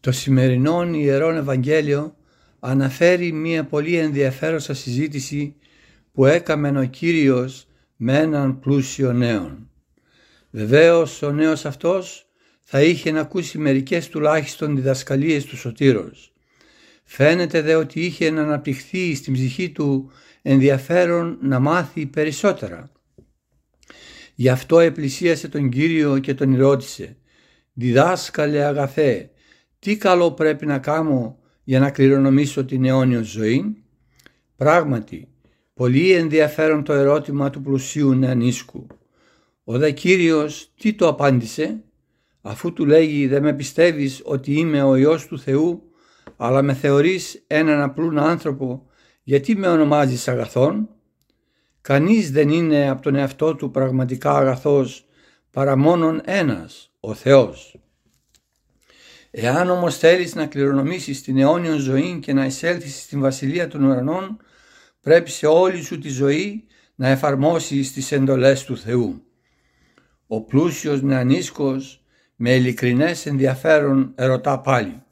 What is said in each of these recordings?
Το σημερινόν Ιερόν Ευαγγέλιο αναφέρει μία πολύ ενδιαφέρουσα συζήτηση που έκαμεν ο Κύριος με έναν πλούσιο νέον. Βεβαίως ο νέος αυτός θα είχε ακούσει μερικές τουλάχιστον διδασκαλίες του Σωτήρος. Φαίνεται δε ότι είχε αναπτυχθεί στην ψυχή του ενδιαφέρον να μάθει περισσότερα. Γι' αυτό επλησίασε τον Κύριο και τον ρώτησε «Διδάσκαλε αγαθέ, τι καλό πρέπει να κάνω για να κληρονομήσω την αιώνια ζωή?» Πράγματι, πολύ ενδιαφέρον το ερώτημα του πλουσίου νεανίσκου. Ο δε Κύριος τι το απάντησε, αφού του λέγει «Δε με πιστεύεις ότι είμαι ο Υιός του Θεού, αλλά με θεωρείς έναν απλούν άνθρωπο, γιατί με ονομάζεις αγαθόν?» Κανείς δεν είναι από τον εαυτό του πραγματικά αγαθός, παρά μόνον ένας, ο Θεός. Εάν όμως θέλεις να κληρονομήσεις την αιώνια ζωή και να εισέλθεις στην Βασιλεία των Ουρανών, πρέπει σε όλη σου τη ζωή να εφαρμόσεις τις εντολές του Θεού. Ο πλούσιος νεανίσκος με ειλικρινές ενδιαφέρον ερωτά πάλι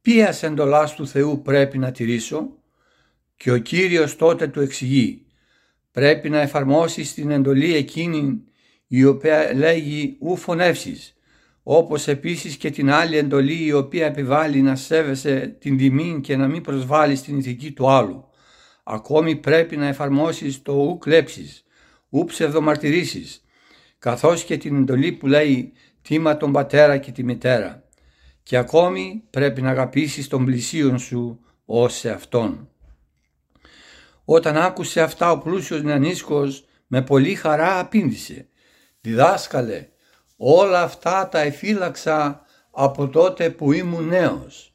«Ποιας εντολάς του Θεού πρέπει να τηρήσω?» και ο Κύριος τότε του εξηγεί «Πρέπει να εφαρμόσεις την εντολή εκείνη η οποία λέγει «Ου φωνεύσεις», όπως επίσης και την άλλη εντολή η οποία επιβάλλει να σέβεσαι την τιμή και να μην προσβάλλεις την ηθική του άλλου. Ακόμη πρέπει να εφαρμόσεις το ου κλέψεις, ου ψευδομαρτυρήσεις, καθώς και την εντολή που λέει «Τίμα τον πατέρα και τη μητέρα». Και ακόμη πρέπει να αγαπήσεις τον πλησίον σου ως εαυτόν. Όταν άκουσε αυτά ο πλούσιος νεανίσκος με πολλή χαρά απήντησε «Διδάσκαλε, όλα αυτά τα εφύλαξα από τότε που ήμουν νέος.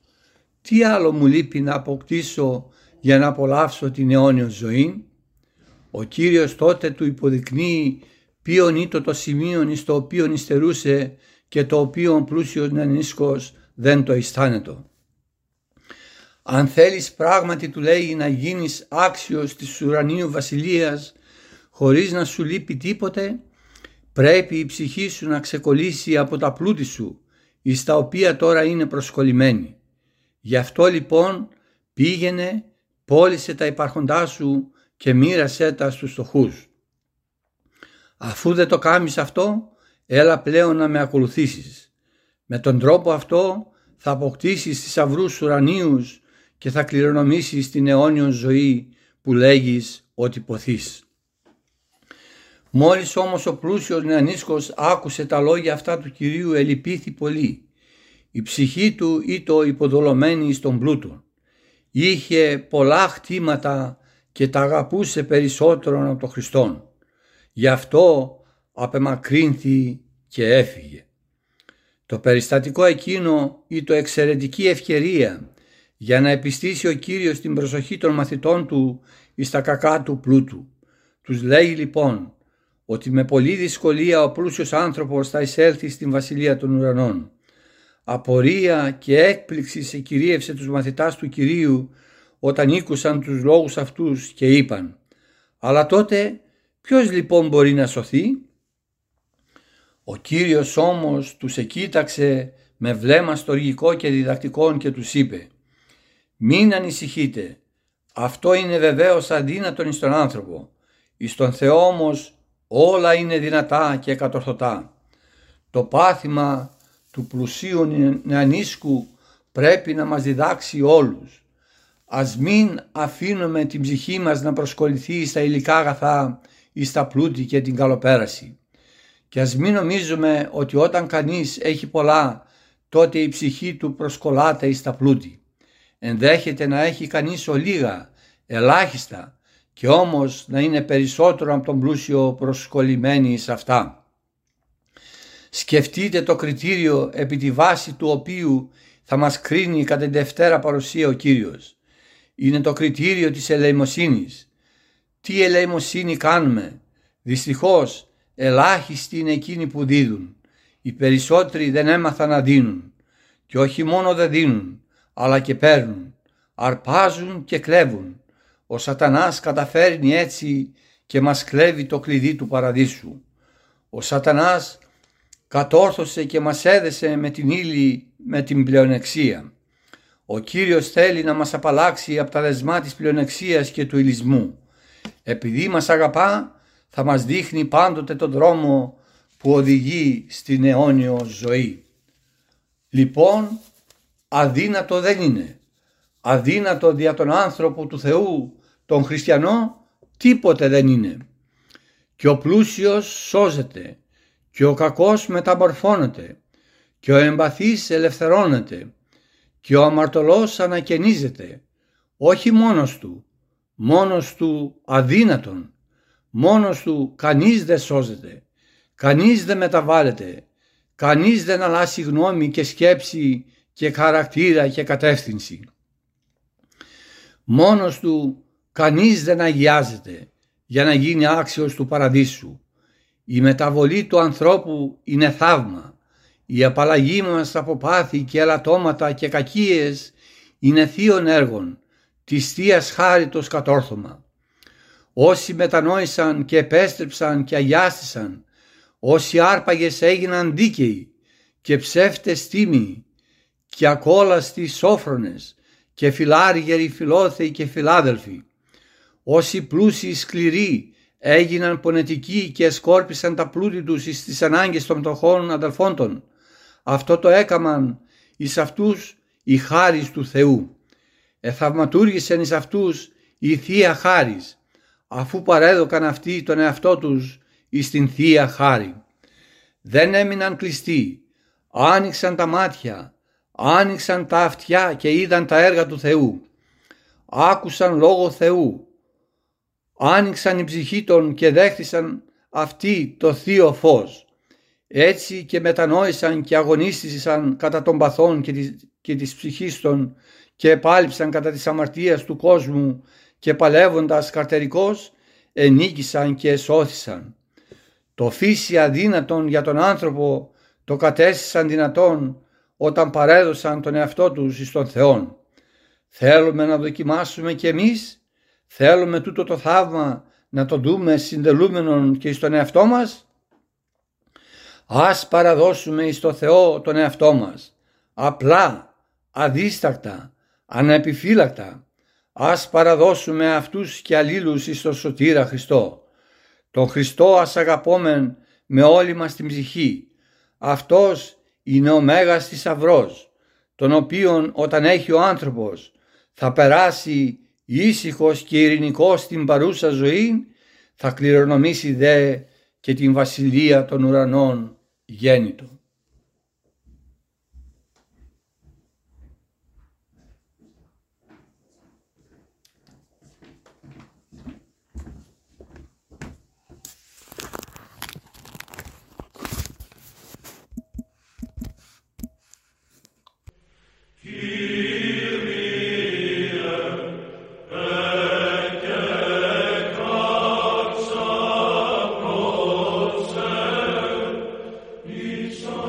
Τι άλλο μου λείπει να αποκτήσω για να απολαύσω την αιώνια ζωή?» Ο Κύριος τότε του υποδεικνύει ποιον ήτο το σημείο εις το οποίο υστερούσε και το οποίο πλούσιος νεανίσκος δεν το αισθάνετο. «Αν θέλεις πράγματι», του λέει, «να γίνεις άξιος της ουρανίου βασιλείας χωρίς να σου λείπει τίποτε, πρέπει η ψυχή σου να ξεκολλήσει από τα πλούτη σου, εις τα οποία τώρα είναι προσκολλημένη. Γι' αυτό λοιπόν πήγαινε, πώλησε τα υπάρχοντά σου και μοίρασέ τα στους φτωχούς. Αφού δεν το κάνεις αυτό, έλα πλέον να με ακολουθήσεις. Με τον τρόπο αυτό θα αποκτήσεις θησαυρούς ουρανίους και θα κληρονομήσεις την αιώνια ζωή που λέγεις ότι ποθείς». Μόλις όμως ο πλούσιος νεανίσκος άκουσε τα λόγια αυτά του Κυρίου, ελυπήθη πολύ. Η ψυχή του ήτο υποδολωμένη στον πλούτο. Είχε πολλά χτήματα και τα αγαπούσε περισσότερον από τον Χριστόν. Γι' αυτό απεμακρύνθη και έφυγε. Το περιστατικό εκείνο ήτο εξαιρετική ευκαιρία για να επιστήσει ο Κύριος την προσοχή των μαθητών του εις τα κακά του πλούτου. Τους λέει λοιπόν ότι με πολλή δυσκολία ο πλούσιος άνθρωπος θα εισέλθει στην Βασιλεία των Ουρανών. Απορία και έκπληξη συγκυρίευσε τους μαθητάς του Κυρίου όταν ήκουσαν τους λόγους αυτούς και είπαν «Αλλά τότε ποιος λοιπόν μπορεί να σωθεί?» Ο Κύριος όμως τους εκοίταξε με βλέμμα στοργικό και διδακτικό και τους είπε «Μην ανησυχείτε, αυτό είναι βεβαίως αδύνατον εις τον άνθρωπο, εις τον Θεό όμως όλα είναι δυνατά και κατορθωτά». Το πάθημα του πλουσίου νεανίσκου πρέπει να μας διδάξει όλους. Ας μην αφήνουμε την ψυχή μας να προσκοληθεί στα υλικά αγαθά ή στα πλούτη και την καλοπέραση. Και ας μην νομίζουμε ότι όταν κανείς έχει πολλά, τότε η ψυχή του προσκολάται στα πλούτη. Ενδέχεται να έχει κανείς ολίγα, ελάχιστα, και όμως να είναι περισσότερο από τον πλούσιο προσκολλημένοι σε αυτά. Σκεφτείτε το κριτήριο επί τη βάση του οποίου θα μας κρίνει κατά την Δευτέρα Παρουσία ο Κύριος. Είναι το κριτήριο της ελεημοσύνης. Τι ελεημοσύνη κάνουμε? Δυστυχώς ελάχιστοι είναι εκείνοι που δίδουν. Οι περισσότεροι δεν έμαθαν να δίνουν. Και όχι μόνο δεν δίνουν, αλλά και παίρνουν. Αρπάζουν και κλέβουν. Ο σατανάς καταφέρνει έτσι και μας κλέβει το κλειδί του παραδείσου. Ο σατανάς κατόρθωσε και μας έδεσε με την ύλη, με την πλεονεξία. Ο Κύριος θέλει να μας απαλλάξει από τα δεσμά της πλεονεξίας και του υλισμού. Επειδή μας αγαπά, θα μας δείχνει πάντοτε τον δρόμο που οδηγεί στην αιώνιο ζωή. Λοιπόν, αδύνατο δεν είναι. Αδύνατο δια τον άνθρωπο του Θεού, τον χριστιανό, τίποτε δεν είναι. Και ο πλούσιος σώζεται, και ο κακός μεταμορφώνεται, και ο εμπαθής ελευθερώνεται, και ο αμαρτωλός ανακαινίζεται, όχι μόνος του αδύνατον, μόνος του κανείς δεν σώζεται, κανείς δεν μεταβάλλεται, κανείς δεν αλλάζει γνώμη και σκέψη και χαρακτήρα και κατεύθυνση. Μόνος του κανείς δεν αγιάζεται για να γίνει άξιος του παραδείσου. Η μεταβολή του ανθρώπου είναι θαύμα. Η απαλλαγή μας από πάθη και ελαττώματα και κακίες είναι θείων έργων, της θείας χάριτος κατόρθωμα. Όσοι μετανόησαν και επέστρεψαν και αγιάστησαν, όσοι άρπαγες έγιναν δίκαιοι και ψεύτες τίμοι και ακόλαστοι σόφρονες και φιλάργεροι φιλόθεοι και φιλάδελφοι, όσοι πλούσιοι σκληροί έγιναν πονετικοί και σκόρπισαν τα πλούτη τους εις τις ανάγκες των πτωχών αδελφών των, αυτό το έκαμαν εις αυτούς η χάρις του Θεού. Εθαυματούργησεν εις αυτούς η Θεία Χάρις, αφού παρέδωκαν αυτοί τον εαυτό τους εις την Θεία Χάρη. Δεν έμειναν κλειστοί, άνοιξαν τα μάτια, άνοιξαν τα αυτιά και είδαν τα έργα του Θεού. Άκουσαν λόγο Θεού, άνοιξαν η ψυχή των και δέχτησαν αυτοί το θείο φως. Έτσι και μετανόησαν και αγωνίστησαν κατά των παθών και της ψυχής των και επάλυψαν κατά της αμαρτίας του κόσμου και παλεύοντας καρτερικώς ενίκησαν και εσώθησαν. Το φύση αδύνατον για τον άνθρωπο το κατέστησαν δυνατόν όταν παρέδωσαν τον εαυτό τους εις τον Θεόν. Θέλουμε να δοκιμάσουμε κι εμείς, θέλουμε τούτο το θαύμα να το δούμε συντελούμενον και εις τον εαυτό μας. Ας παραδώσουμε εις το Θεό τον εαυτό μας, απλά, αδίστακτα, ανεπιφύλακτα. Ας παραδώσουμε αυτούς και αλλήλους εις τον Σωτήρα Χριστό. Τον Χριστό ας αγαπώμεν με όλη μας την ψυχή. Αυτός είναι ο μέγας θησαυρός, τον οποίον όταν έχει ο άνθρωπος θα περάσει ήσυχος και ειρηνικός την παρούσα ζωή, θα κληρονομήσει δε και την βασιλεία των ουρανών γέννητο. So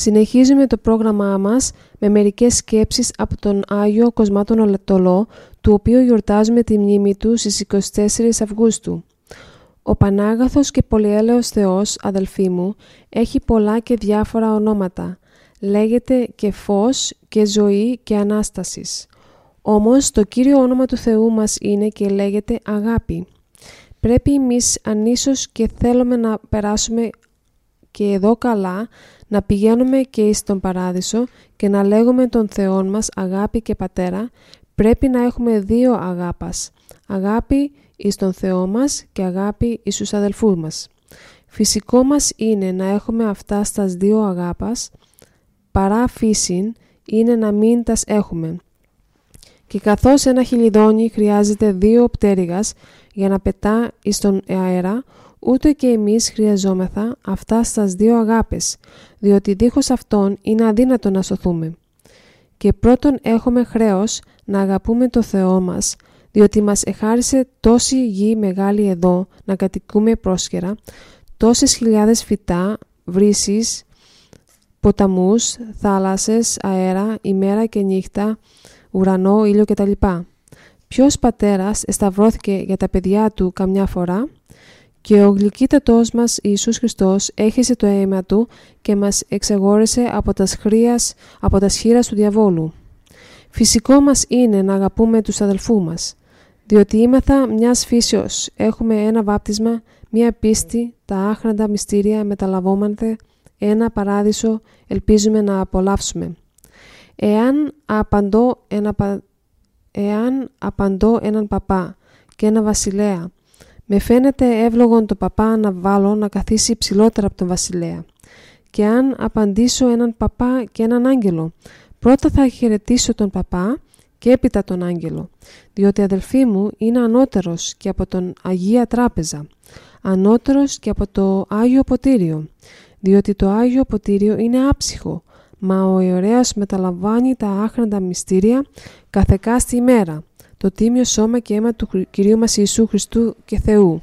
Συνεχίζουμε το πρόγραμμά μας με μερικές σκέψεις από τον Άγιο Κοσμά τον Αιτωλό, του οποίου γιορτάζουμε τη μνήμη του στις 24 Αυγούστου. Ο Πανάγαθος και Πολυέλεος Θεός, αδελφοί μου, έχει πολλά και διάφορα ονόματα. Λέγεται και φως και ζωή και ανάστασης. Όμως το κύριο όνομα του Θεού μας είναι και λέγεται αγάπη. Πρέπει εμείς αν ίσως και θέλουμε να περάσουμε και εδώ καλά, να πηγαίνουμε και στον Παράδεισο και να λέγουμε τον Θεό μας αγάπη και πατέρα, πρέπει να έχουμε δύο αγάπας. Αγάπη εις τον Θεό μας και αγάπη εις τους αδελφούς μας. Φυσικό μας είναι να έχουμε αυτά στας δύο αγάπας, παρά φύσιν είναι να μην τας έχουμε. Και καθώς ένα χυλιδόνι χρειάζεται δύο πτέρυγας για να πετά εις τον αέρα, ούτε και εμείς χρειαζόμεθα αυτά στας δύο αγάπες, διότι δίχως αυτόν είναι αδύνατο να σωθούμε. Και πρώτον έχουμε χρέος να αγαπούμε το Θεό μας, διότι μας εχάρισε τόση γη μεγάλη εδώ να κατοικούμε πρόσχερα, τόσες χιλιάδες φυτά, βρύσεις, ποταμούς, θάλασσες, αέρα, ημέρα και νύχτα, ουρανό, ήλιο κτλ. Ποιος πατέρας εσταυρώθηκε για τα παιδιά του καμιά φορά? Και ο γλυκύτατός μας Ιησούς Χριστός έχισε το αίμα του και μας εξεγόρεσε από τα σχήρας του διαβόλου. Φυσικό μας είναι να αγαπούμε τους αδελφούς μας, διότι είμαθα μιας φύσεως, έχουμε ένα βάπτισμα, μια πίστη, τα άχραντα μυστήρια μεταλαβόμαστε, ένα παράδεισο ελπίζουμε να απολαύσουμε. Εάν απαντώ έναν παπά και ένα βασιλέα, με φαίνεται εύλογον το παπά να βάλω να καθίσει ψηλότερα από τον βασιλέα. Και αν απαντήσω έναν παπά και έναν άγγελο, πρώτα θα χαιρετήσω τον παπά και έπειτα τον άγγελο, διότι αδελφοί μου είναι ανώτερος και από τον Αγία Τράπεζα, ανώτερος και από το Άγιο Ποτήριο, διότι το Άγιο Ποτήριο είναι άψυχο, μα ο ιερέας μεταλαμβάνει τα άχραντα μυστήρια καθεκά στη ημέρα, το τίμιο σώμα και αίμα του Κυρίου μας Ιησού Χριστού και Θεού.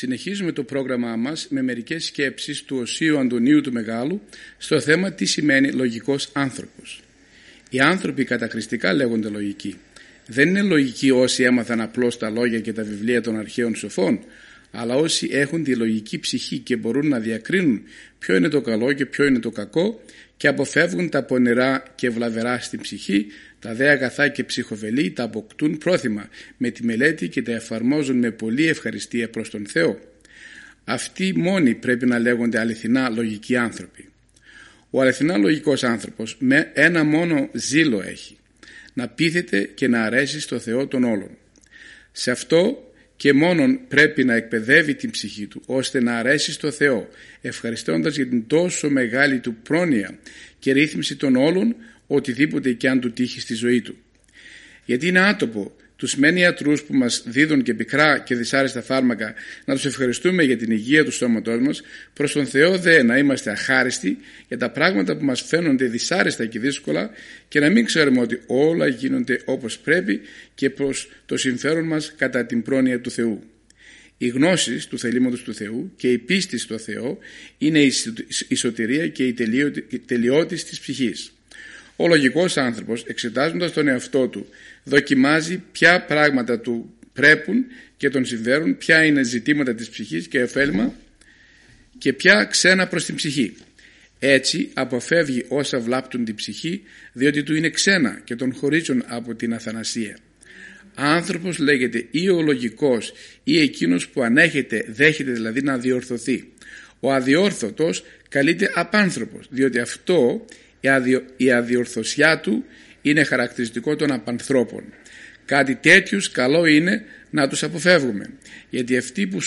Συνεχίζουμε το πρόγραμμά μας με μερικές σκέψεις του Οσίου Αντωνίου του Μεγάλου στο θέμα τι σημαίνει λογικός άνθρωπος. Οι άνθρωποι κατακριστικά λέγονται λογικοί. Δεν είναι λογικοί όσοι έμαθαν απλώς τα λόγια και τα βιβλία των αρχαίων σοφών, αλλά όσοι έχουν τη λογική ψυχή και μπορούν να διακρίνουν ποιο είναι το καλό και ποιο είναι το κακό και αποφεύγουν τα πονηρά και βλαβερά στην ψυχή, τα δε αγαθά και ψυχοβελή τα αποκτούν πρόθυμα με τη μελέτη και τα εφαρμόζουν με πολλή ευχαριστία προς τον Θεό. Αυτοί μόνοι πρέπει να λέγονται αληθινά λογικοί άνθρωποι. Ο αληθινά λογικός άνθρωπος με ένα μόνο ζήλο έχει, να πείθεται και να αρέσει στο Θεό των όλων. Σε αυτό και μόνον πρέπει να εκπαιδεύει την ψυχή του, ώστε να αρέσει στο Θεό, ευχαριστώντας για την τόσο μεγάλη του πρόνοια και ρύθμιση των όλων, οτιδήποτε και αν του τύχει στη ζωή του. Γιατί είναι άτομο, τους μένει ιατρούς που μας δίδουν και πικρά και δυσάρεστα φάρμακα, να τους ευχαριστούμε για την υγεία του στόματός μας, προς τον Θεό δε να είμαστε αχάριστοι για τα πράγματα που μας φαίνονται δυσάρεστα και δύσκολα και να μην ξέρουμε ότι όλα γίνονται όπως πρέπει και προς το συμφέρον μας κατά την πρόνοια του Θεού. Οι γνώσεις του θελήματος του Θεού και η πίστη στο Θεό είναι η σωτηρία και η τελειότης της ψυχής. Ο λογικός άνθρωπος, εξετάζοντας τον εαυτό του, δοκιμάζει ποια πράγματα του πρέπουν και τον συμβαίνουν, ποια είναι ζητήματα της ψυχής και ωφέλιμα και ποια ξένα προς την ψυχή. Έτσι αποφεύγει όσα βλάπτουν την ψυχή, διότι του είναι ξένα και τον χωρίζουν από την αθανασία. Άνθρωπος λέγεται ή ο λογικός ή εκείνος που ανέχεται, δέχεται δηλαδή να διορθωθεί. Ο αδιόρθωτος καλείται απάνθρωπος, διότι αυτό η αδιορθωσιά του είναι χαρακτηριστικό των απανθρώπων. Κάτι τέτοιους καλό είναι να τους αποφεύγουμε, γιατί αυτοί που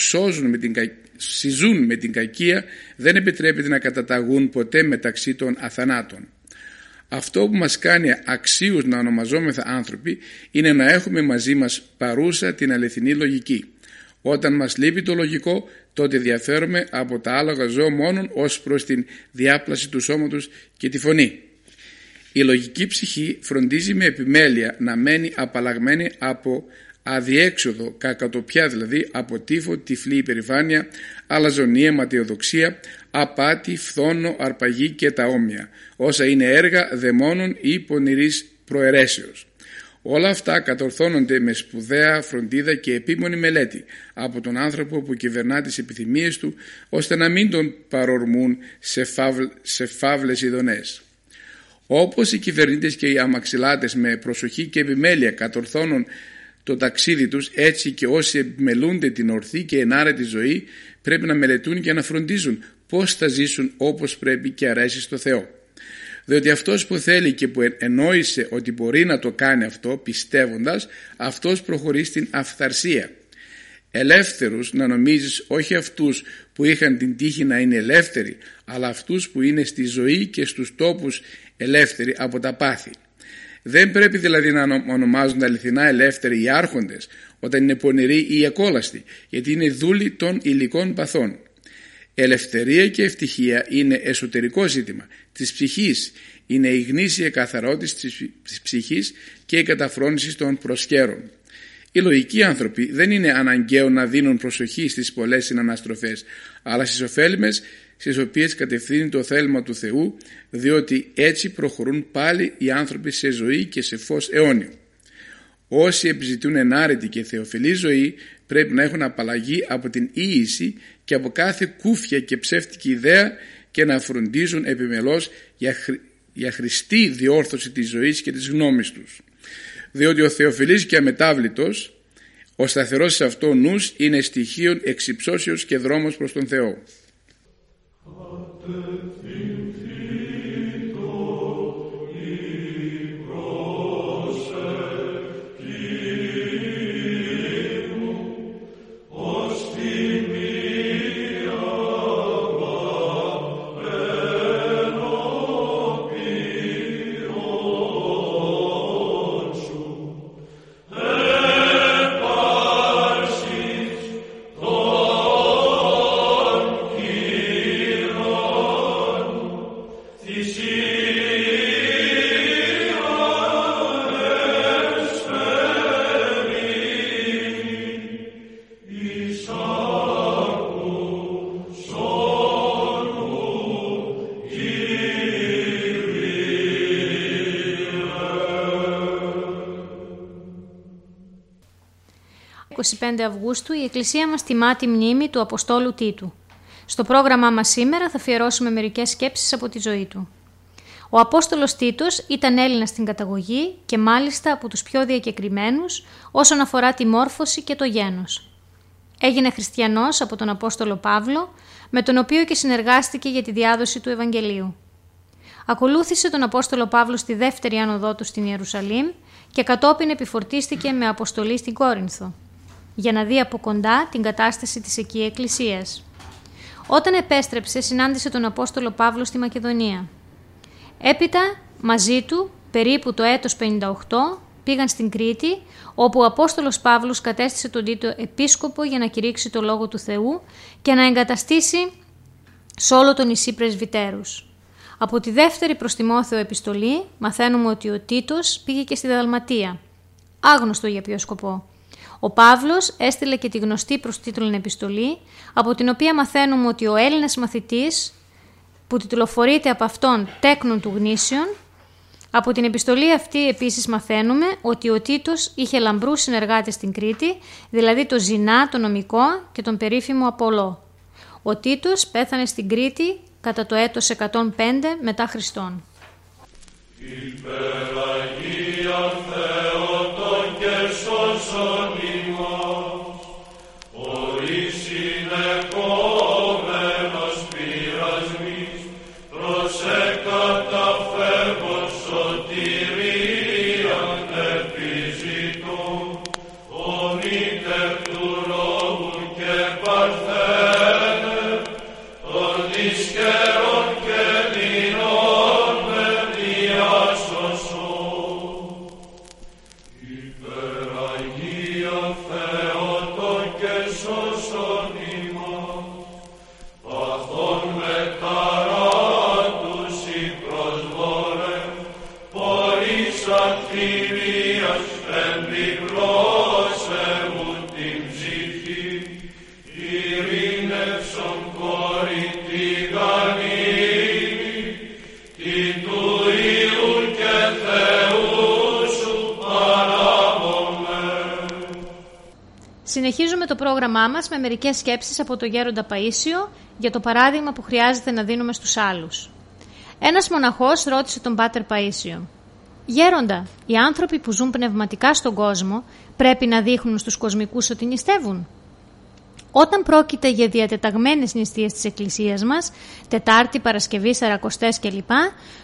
συζούν με την κακία δεν επιτρέπεται να καταταγούν ποτέ μεταξύ των αθανάτων. Αυτό που μας κάνει αξίους να ονομαζόμεθα άνθρωποι είναι να έχουμε μαζί μας παρούσα την αληθινή λογική. Όταν μας λείπει το λογικό, τότε διαφέρουμε από τα άλογα ζώα μόνον ως προς την διάπλαση του σώματος και τη φωνή. Η λογική ψυχή φροντίζει με επιμέλεια να μένει απαλλαγμένη από αδιέξοδο, κακατοπιά δηλαδή, από τύφο, τυφλή υπερηφάνεια, αλαζονία, ματαιοδοξία, απάτη, φθόνο, αρπαγή και τα όμοια, όσα είναι έργα δαιμόνων ή πονηρής προαιρέσεως. Όλα αυτά κατορθώνονται με σπουδαία φροντίδα και επίμονη μελέτη από τον άνθρωπο που κυβερνά τις επιθυμίες του, ώστε να μην τον παρορμούν σε φαύλες ειδονές. Όπως οι κυβερνήτες και οι αμαξιλάτες με προσοχή και επιμέλεια κατορθώνουν το ταξίδι τους, έτσι και όσοι επιμελούνται την ορθή και ενάρετη ζωή πρέπει να μελετούν και να φροντίζουν πώς θα ζήσουν όπως πρέπει και αρέσει στο Θεό. Διότι αυτός που θέλει και που ενόησε ότι μπορεί να το κάνει αυτό πιστεύοντας, αυτός προχωρεί στην αυθαρσία. Ελεύθερους να νομίζεις όχι αυτούς που είχαν την τύχη να είναι ελεύθεροι, αλλά αυτούς που είναι στη ζωή και στους τόπους ελεύθεροι από τα πάθη. Δεν πρέπει δηλαδή να ονομάζονται αληθινά ελεύθεροι οι άρχοντες όταν είναι πονηροί ή ακόλαστοι, γιατί είναι δούλοι των υλικών παθών. Ελευθερία και ευτυχία είναι εσωτερικό ζήτημα της ψυχής, είναι η γνήσια καθαρότηση της ψυχής και η καταφρόνηση των προσκέρων. Οι λογικοί άνθρωποι δεν είναι αναγκαίο να δίνουν προσοχή στις πολλές συναναστροφές, αλλά στις ωφέλιμες, στις οποίες κατευθύνει το θέλημα του Θεού, διότι έτσι προχωρούν πάλι οι άνθρωποι σε ζωή και σε φως αιώνιο. Όσοι επιζητούν ενάρετη και θεοφιλή ζωή πρέπει να έχουν απαλλαγή από την ίηση και από κάθε κούφια και ψεύτικη ιδέα και να φροντίζουν επιμελώς για χρηστή διόρθωση της ζωής και της γνώμης τους. Διότι ο θεοφιλής και αμετάβλητος, ο σταθερός σε αυτό νους, είναι στοιχείο εξυψώσεως και δρόμος προς τον Θεό. Στις 25 Αυγούστου η Εκκλησία μας τιμά τη μνήμη του Αποστόλου Τίτου. Στο πρόγραμμά μας σήμερα θα αφιερώσουμε μερικές σκέψεις από τη ζωή του. Ο Απόστολος Τίτος ήταν Έλληνας στην καταγωγή και μάλιστα από τους πιο διακεκριμένους όσον αφορά τη μόρφωση και το γένος. Έγινε χριστιανός από τον Απόστολο Παύλο, με τον οποίο και συνεργάστηκε για τη διάδοση του Ευαγγελίου. Ακολούθησε τον Απόστολο Παύλο στη δεύτερη άνοδό του στην Ιερουσαλήμ και κατόπιν επιφορτίστηκε με αποστολή στην Κόρινθο, για να δει από κοντά την κατάσταση της εκεί εκκλησίας. Όταν επέστρεψε, συνάντησε τον Απόστολο Παύλο στη Μακεδονία. Έπειτα, μαζί του, περίπου το έτος 58, πήγαν στην Κρήτη, όπου ο Απόστολος Παύλος κατέστησε τον Τίτο επίσκοπο για να κηρύξει το Λόγο του Θεού και να εγκαταστήσει σε όλο το νησί πρεσβυτέρους. Από τη δεύτερη προς Τιμόθεο επιστολή, μαθαίνουμε ότι ο Τίτος πήγε και στη Δαλματία, άγνωστο για ποιο σκοπό. Ο Παύλος έστειλε και τη γνωστή προς τίτλον επιστολή, από την οποία μαθαίνουμε ότι ο Έλληνας μαθητής, που τιτλοφορείται από αυτόν τέκνον του γνήσιον, από την επιστολή αυτή επίσης μαθαίνουμε ότι ο Τίτος είχε λαμπρούς συνεργάτες στην Κρήτη, δηλαδή τον Ζηνά, τον Νομικό και τον περίφημο Απολό. Ο Τίτος πέθανε στην Κρήτη κατά το έτος 105 μετά Χριστόν. Υπεραγία Θεότο και σώσον ημάς, χωρίς συνεκόμενος πειρασμής, προσε καταφεύγον σωτηρίαν επιζητών, ονείτερ του λόγου και παρθένε, των δυσκερών και δεινών με διάσωσον. Υπεραγία Θεότο και σώσον ημάς, παθών με ταράτους η προσβολέ, πορείς αθυμίας εμπιπλώσε μου την ψυχή, ειρήνευσον κόρη τη γαλήνη, την του Υιού και Θεού σου παραμονέ. Συνεχίζουμε το πρόγραμμά μας με μερικές σκέψεις από το Γέροντα Παΐσιο για το παράδειγμα που χρειάζεται να δίνουμε στους άλλους. Ένας μοναχός ρώτησε τον Πάτερ Παΐσιο: «Γέροντα, οι άνθρωποι που ζουν πνευματικά στον κόσμο πρέπει να δείχνουν στους κοσμικούς ότι νηστεύουν?» Όταν πρόκειται για διατεταγμένες νηστείες της Εκκλησίας μας, Τετάρτη, Παρασκευή, Σαρακοστές κλπ.,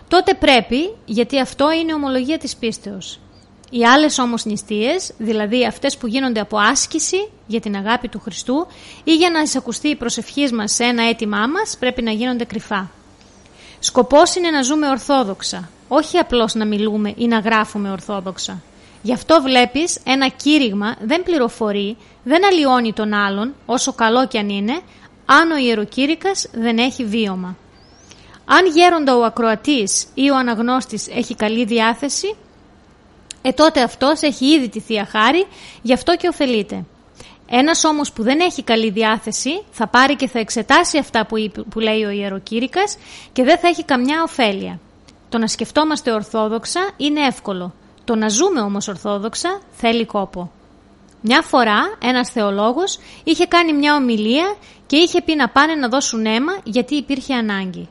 τότε πρέπει, γιατί αυτό είναι ομολογία της πίστεως. Οι άλλες όμως νηστείες, δηλαδή αυτές που γίνονται από άσκηση για την αγάπη του Χριστού ή για να εισακουστεί η προσευχή μας σε ένα αίτημά μας, πρέπει να γίνονται κρυφά. Σκοπός είναι να ζούμε ορθόδοξα, όχι απλώς να μιλούμε ή να γράφουμε ορθόδοξα. Γι' αυτό βλέπεις, ένα κήρυγμα δεν πληροφορεί, δεν αλλοιώνει τον άλλον, όσο καλό κι αν είναι, αν ο ιεροκήρυκας δεν έχει βίωμα. Αν Γέροντα ο ακροατής ή ο αναγνώστης έχει καλή διάθεση, τότε αυτός έχει ήδη τη Θεία Χάρη, γι' αυτό και ωφελείται. Ένας όμως που δεν έχει καλή διάθεση θα πάρει και θα εξετάσει αυτά που λέει ο ιεροκήρυκας και δεν θα έχει καμιά ωφέλεια. Το να σκεφτόμαστε ορθόδοξα είναι εύκολο. Το να ζούμε όμως ορθόδοξα θέλει κόπο. Μια φορά ένας θεολόγος είχε κάνει μια ομιλία και είχε πει να πάνε να δώσουν αίμα γιατί υπήρχε ανάγκη.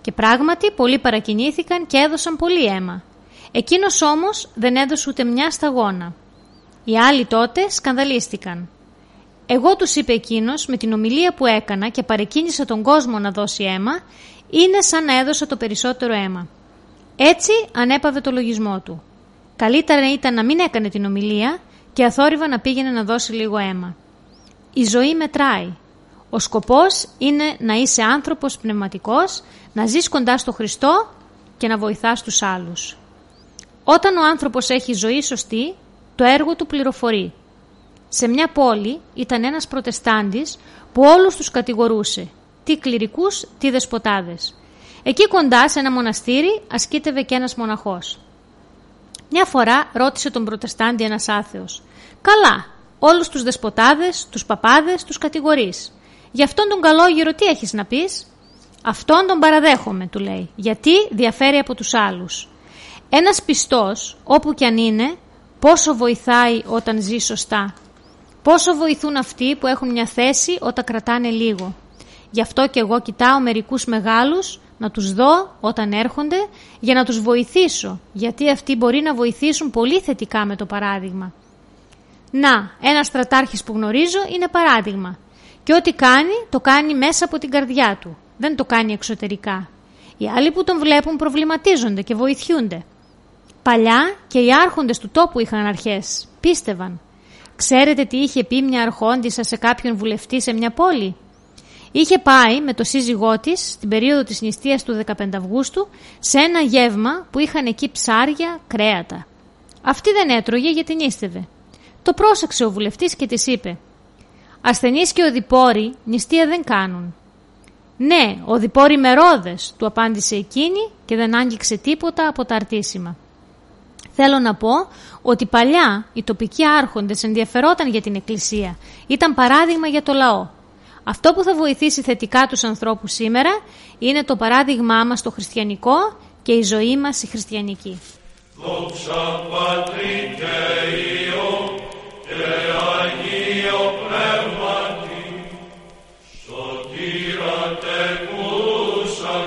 Και πράγματι πολλοί παρακινήθηκαν και έδωσαν πολύ αίμα. Εκείνος όμως δεν έδωσε ούτε μια σταγόνα. Οι άλλοι τότε σκανδαλίστηκαν. «Εγώ», τους είπε εκείνος, «με την ομιλία που έκανα και παρεκκίνησα τον κόσμο να δώσει αίμα, είναι σαν να έδωσα το περισσότερο αίμα». Έτσι ανέπαβε το λογισμό του. Καλύτερα ήταν να μην έκανε την ομιλία και αθόρυβα να πήγαινε να δώσει λίγο αίμα. Η ζωή μετράει. Ο σκοπός είναι να είσαι άνθρωπος πνευματικός, να ζεις κοντά στο Χριστό και να βοηθάς τους άλλους. Όταν ο άνθρωπος έχει ζωή σωστή, το έργο του πληροφορεί. Σε μια πόλη ήταν ένας προτεστάντης που όλους τους κατηγορούσε, τι κληρικούς, τι δεσποτάδες. Εκεί κοντά σε ένα μοναστήρι ασκήτευε και ένας μοναχός. Μια φορά ρώτησε τον προτεστάντη ένας άθεος: «Καλά, όλους τους δεσποτάδες, τους παπάδες, τους κατηγορείς. Γι' αυτόν τον καλόγυρο τι έχεις να πεις?» «Αυτόν τον παραδέχομαι», του λέει, «γιατί διαφέρει από τους άλλους». Ένας πιστός, όπου κι αν είναι, πόσο βοηθάει όταν ζει σωστά. Πόσο βοηθούν αυτοί που έχουν μια θέση όταν κρατάνε λίγο. Γι' αυτό και εγώ κοιτάω μερικούς μεγάλους να τους δω όταν έρχονται για να τους βοηθήσω, γιατί αυτοί μπορεί να βοηθήσουν πολύ θετικά με το παράδειγμα. Να, ένας στρατάρχης που γνωρίζω είναι παράδειγμα. Και ό,τι κάνει, το κάνει μέσα από την καρδιά του. Δεν το κάνει εξωτερικά. Οι άλλοι που τον βλέπουν προβληματίζονται και βοηθιούνται. Παλιά και οι άρχοντες του τόπου είχαν αρχές. Πίστευαν. Ξέρετε τι είχε πει μια αρχόντισσα σε κάποιον βουλευτή σε μια πόλη? Είχε πάει με το σύζυγό της στην περίοδο της νηστείας του 15 Αυγούστου σε ένα γεύμα που είχαν εκεί ψάρια, κρέατα. Αυτή δεν έτρωγε γιατί νήστευε. Το πρόσεξε ο βουλευτής και της είπε: «Ασθενείς και οδηπόροι νηστεία δεν κάνουν». «Ναι, οδηπόροι μερόδες», του απάντησε εκείνη και δεν άγγιξε τίποτα από τα αρτήσιμα. Θέλω να πω ότι παλιά οι τοπικοί άρχοντες ενδιαφερόταν για την Εκκλησία, ήταν παράδειγμα για το λαό. Αυτό που θα βοηθήσει θετικά τους ανθρώπους σήμερα είναι το παράδειγμά μας το χριστιανικό και η ζωή μας η χριστιανική. Δόξα Πατρί και Υιό και Αγίο Πνεύματι, σωτήρα τεκούσα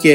Και